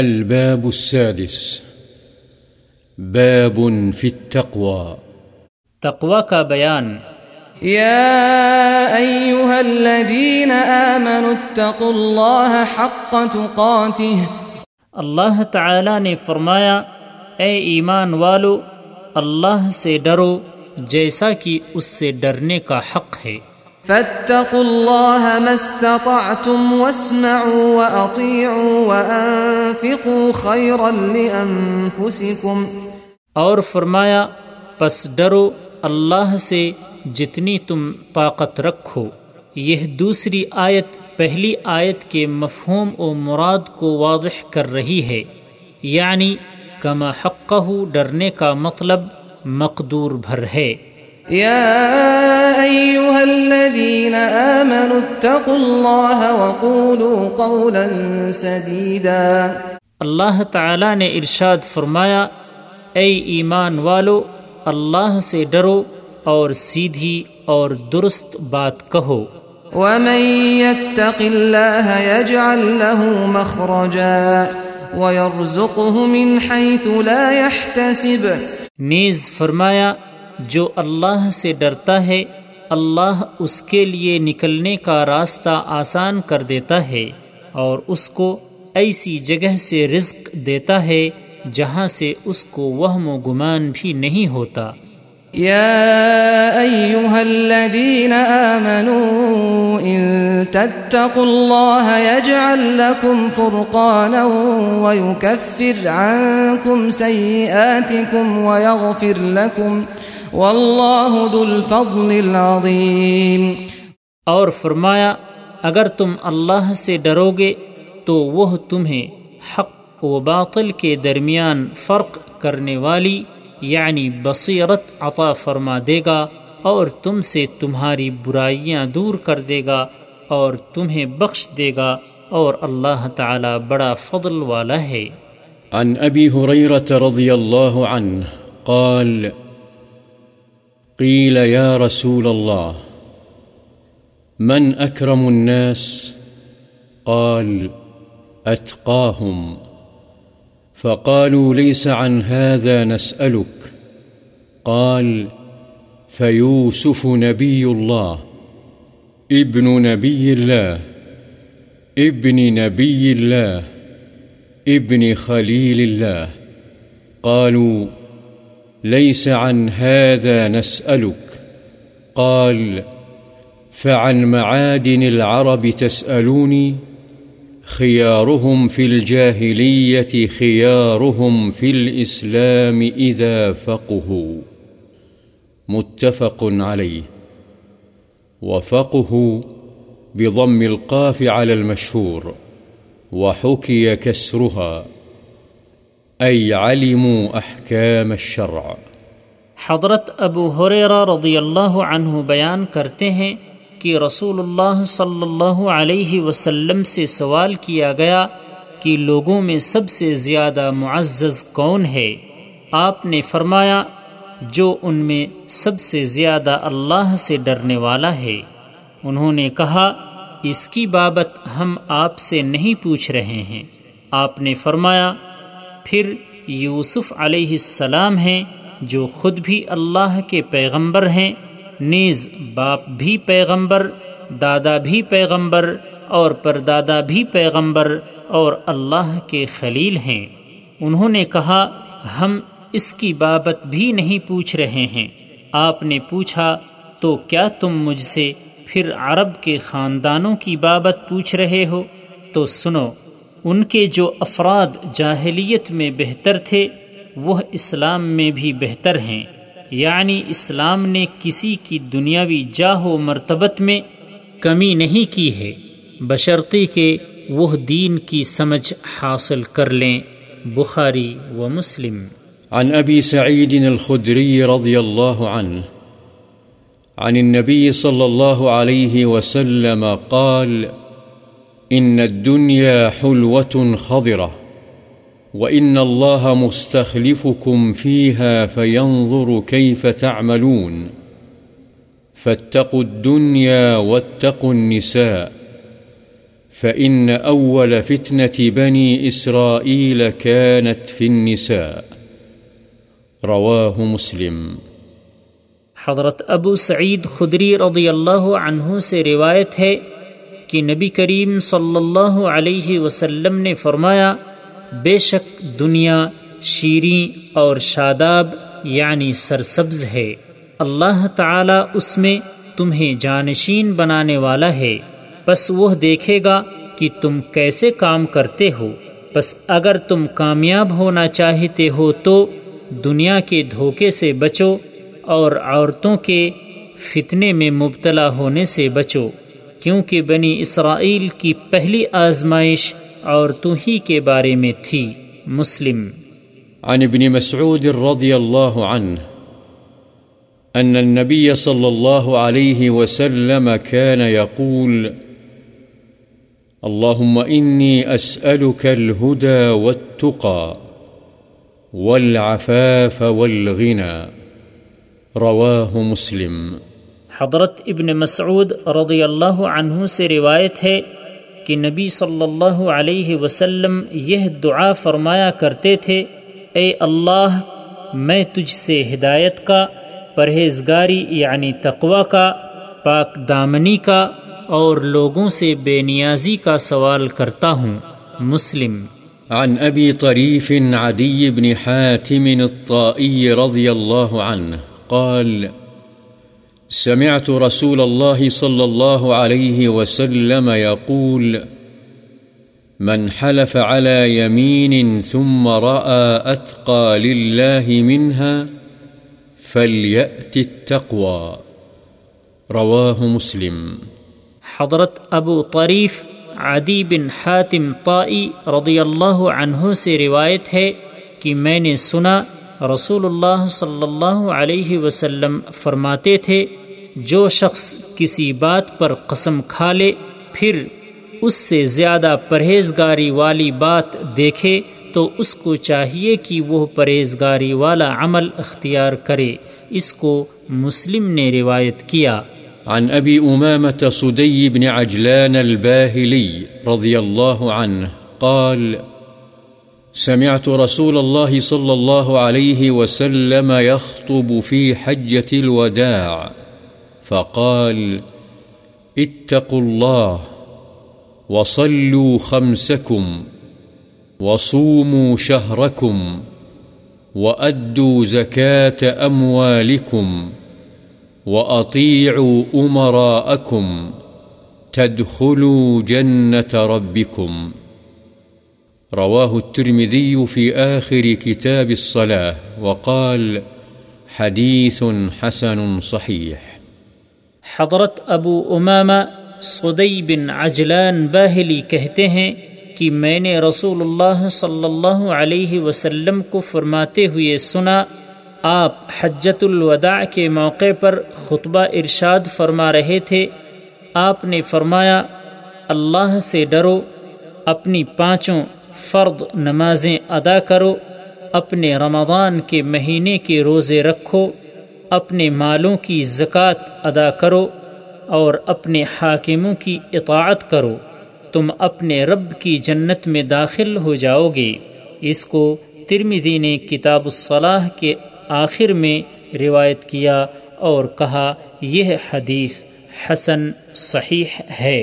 الباب السادس باب في التقوى تقوى کا بیان يا أيها الذين آمنوا اتقوا الله حق تقاته اللہ تعالی نے فرمایا اے ایمان والو اللہ سے ڈرو جیسا کہ اس سے ڈرنے کا حق ہے فاتقوا الله ما استطعتم واسمعوا وأطيعوا وأنفقوا خيرا لأنفسكم اور فرمایا پس ڈرو اللہ سے جتنی تم طاقت رکھو۔ یہ دوسری آیت پہلی آیت کے مفہوم و مراد کو واضح کر رہی ہے، یعنی کما حقہ ڈرنے کا مطلب مقدور بھر ہے۔ یا ایہا الذین آمنوا اتقوا اللہ وقولوا قولا سدیدا اللہ تعالی نے ارشاد فرمایا اے ایمان والو اللہ سے ڈرو اور سیدھی اور درست بات کہو۔ وَمَن يَتَّقِ اللَّهَ يَجْعَلْ لَهُ مَخْرَجًا وَيَرْزُقْهُ مِنْ حَيْثُ لَا يَحْتَسِبُ نیز فرمایا جو اللہ سے ڈرتا ہے اللہ اس کے لیے نکلنے کا راستہ آسان کر دیتا ہے اور اس کو ایسی جگہ سے رزق دیتا ہے جہاں سے اس کو وہم و گمان بھی نہیں ہوتا۔ يا أيها الذين آمنوا إن تتقوا الله يجعل لكم فرقانا ويكفر عنكم سيئاتكم ويغفر لكم والله ذو الفضل العظيم اور فرمایا اگر تم اللہ سے ڈرو گے تو وہ تمہیں حق و باطل کے درمیان فرق کرنے والی یعنی بصیرت عطا فرما دے گا اور تم سے تمہاری برائیاں دور کر دے گا اور تمہیں بخش دے گا اور اللہ تعالی بڑا فضل والا ہے۔ عن ابی ہریرہ رضی اللہ عنہ قال قیل یا رسول اللہ من اکرم الناس قال اتقاہم فقالوا ليس عن هذا نسألك قال فيوسف نبي الله ابن نبي الله ابن نبي الله ابن خليل الله قالوا ليس عن هذا نسألك قال فعن معادن العرب تسألوني خيارهم في الجاهلية خيارهم في الإسلام إذا فقهوا متفق عليه وفقهوا بضم القاف على المشهور وحكي كسرها أي علموا أحكام الشرع۔ حضرت ابو ہریرہ رضی اللہ عنہ بیان کرتے ہیں کہ رسول اللہ صلی اللہ علیہ وسلم سے سوال کیا گیا کہ لوگوں میں سب سے زیادہ معزز کون ہے؟ آپ نے فرمایا جو ان میں سب سے زیادہ اللہ سے ڈرنے والا ہے۔ انہوں نے کہا اس کی بابت ہم آپ سے نہیں پوچھ رہے ہیں۔ آپ نے فرمایا پھر یوسف علیہ السلام ہیں جو خود بھی اللہ کے پیغمبر ہیں، نیز باپ بھی پیغمبر، دادا بھی پیغمبر اور پردادا بھی پیغمبر اور اللہ کے خلیل ہیں۔ انہوں نے کہا ہم اس کی بابت بھی نہیں پوچھ رہے ہیں۔ آپ نے پوچھا تو کیا تم مجھ سے پھر عرب کے خاندانوں کی بابت پوچھ رہے ہو؟ تو سنو ان کے جو افراد جاہلیت میں بہتر تھے وہ اسلام میں بھی بہتر ہیں، یعنی اسلام نے کسی کی دنیاوی جاہ و مرتبت میں کمی نہیں کی ہے بشرطی کہ وہ دین کی سمجھ حاصل کر لیں۔ بخاری و مسلم۔ عن ابی سعید الخدری رضی اللہ عنہ عن النبی صلی اللہ علیہ وسلم قال ان الدنیا حلوة خضرہ وَإِنَّ اللَّهَ مُسْتَخْلِفُكُمْ فِيهَا فَيَنْظُرُ كَيْفَ تَعْمَلُونَ فَاتَّقُوا الدُّنْيَا وَاتَّقُوا النِّسَاءَ فإن أول فتنة بني إسرائيل كانت في النساء. رواه مسلم. حضرت ابو سعید خدری رضی اللہ عنہ سے روایت ہے کہ نبی کریم صلی اللہ علیہ وسلم نے فرمایا، بے شک دنیا شیریں اور شاداب یعنی سرسبز ہے، اللہ تعالی اس میں تمہیں جانشین بنانے والا ہے، پس وہ دیکھے گا کہ تم کیسے کام کرتے ہو، پس اگر تم کامیاب ہونا چاہتے ہو تو دنیا کے دھوکے سے بچو اور عورتوں کے فتنے میں مبتلا ہونے سے بچو، کیونکہ بنی اسرائیل کی پہلی آزمائش عورتوں ہی کے بارے میں تھی۔ مسلم۔ عن ابن مسعود رضی اللہ عنہ ان النبی صلی اللہ علیہ وسلم كان يقول اللهم انی اسألک الهدى والتقى والعفاف والغنى۔ رواہ مسلم۔ حضرت ابن مسعود رضی اللہ عنہ سے روایت ہے کہ نبی صلی اللہ علیہ وسلم یہ دعا فرمایا کرتے تھے، اے اللہ، میں تجھ سے ہدایت کا، پرہیزگاری یعنی تقوی کا، پاک دامنی کا اور لوگوں سے بے نیازی کا سوال کرتا ہوں۔ مسلم۔ عن ابی طریف عدی بن حاتم الطائی رضی اللہ عنہ قال سمعت رسول الله صلى الله عليه وسلم يقول من حلف على يمين ثم رأى أتقى لله منها فليأت التقوى۔ رواه مسلم۔ حضرت ابو طریف عدی بن حاتم طائی رضی اللہ عنہ سے روایت ہے کہ میں نے سنا رسول اللہ صلی اللہ علیہ وسلم فرماتے تھے، جو شخص کسی بات پر قسم کھا لے پھر اس سے زیادہ پرہیزگاری والی بات دیکھے تو اس کو چاہیے کہ وہ پرہیزگاری والا عمل اختیار کرے۔ اس کو مسلم نے روایت کیا۔ عن ابی امامہ صدی بن عجلان الباہلی رضی اللہ عنہ قال سمعت رسول الله صلى الله عليه وسلم يخطب في حجة الوداع فقال اتقوا الله وصلوا خمسكم وصوموا شهركم وأدوا زكاة أموالكم وأطيعوا أمراءكم تدخلوا جنة ربكم۔ رواه الترمذي في آخر كتاب الصلاة وقال حديث حسن صحيح۔ حضرت ابو امامہ صدی بن عجلان باہلی کہتے ہیں کہ میں نے رسول اللہ صلی اللہ علیہ وسلم کو فرماتے ہوئے سنا، آپ حجۃ الوداع کے موقع پر خطبہ ارشاد فرما رہے تھے، آپ نے فرمایا، اللہ سے ڈرو، اپنی پانچوں فرض نمازیں ادا کرو، اپنے رمضان کے مہینے کے روزے رکھو، اپنے مالوں کی زکوٰۃ ادا کرو اور اپنے حاکموں کی اطاعت کرو، تم اپنے رب کی جنت میں داخل ہو جاؤ گے۔ اس کو ترمذی نے کتاب الصلاح کے آخر میں روایت کیا اور کہا یہ حدیث حسن صحیح ہے۔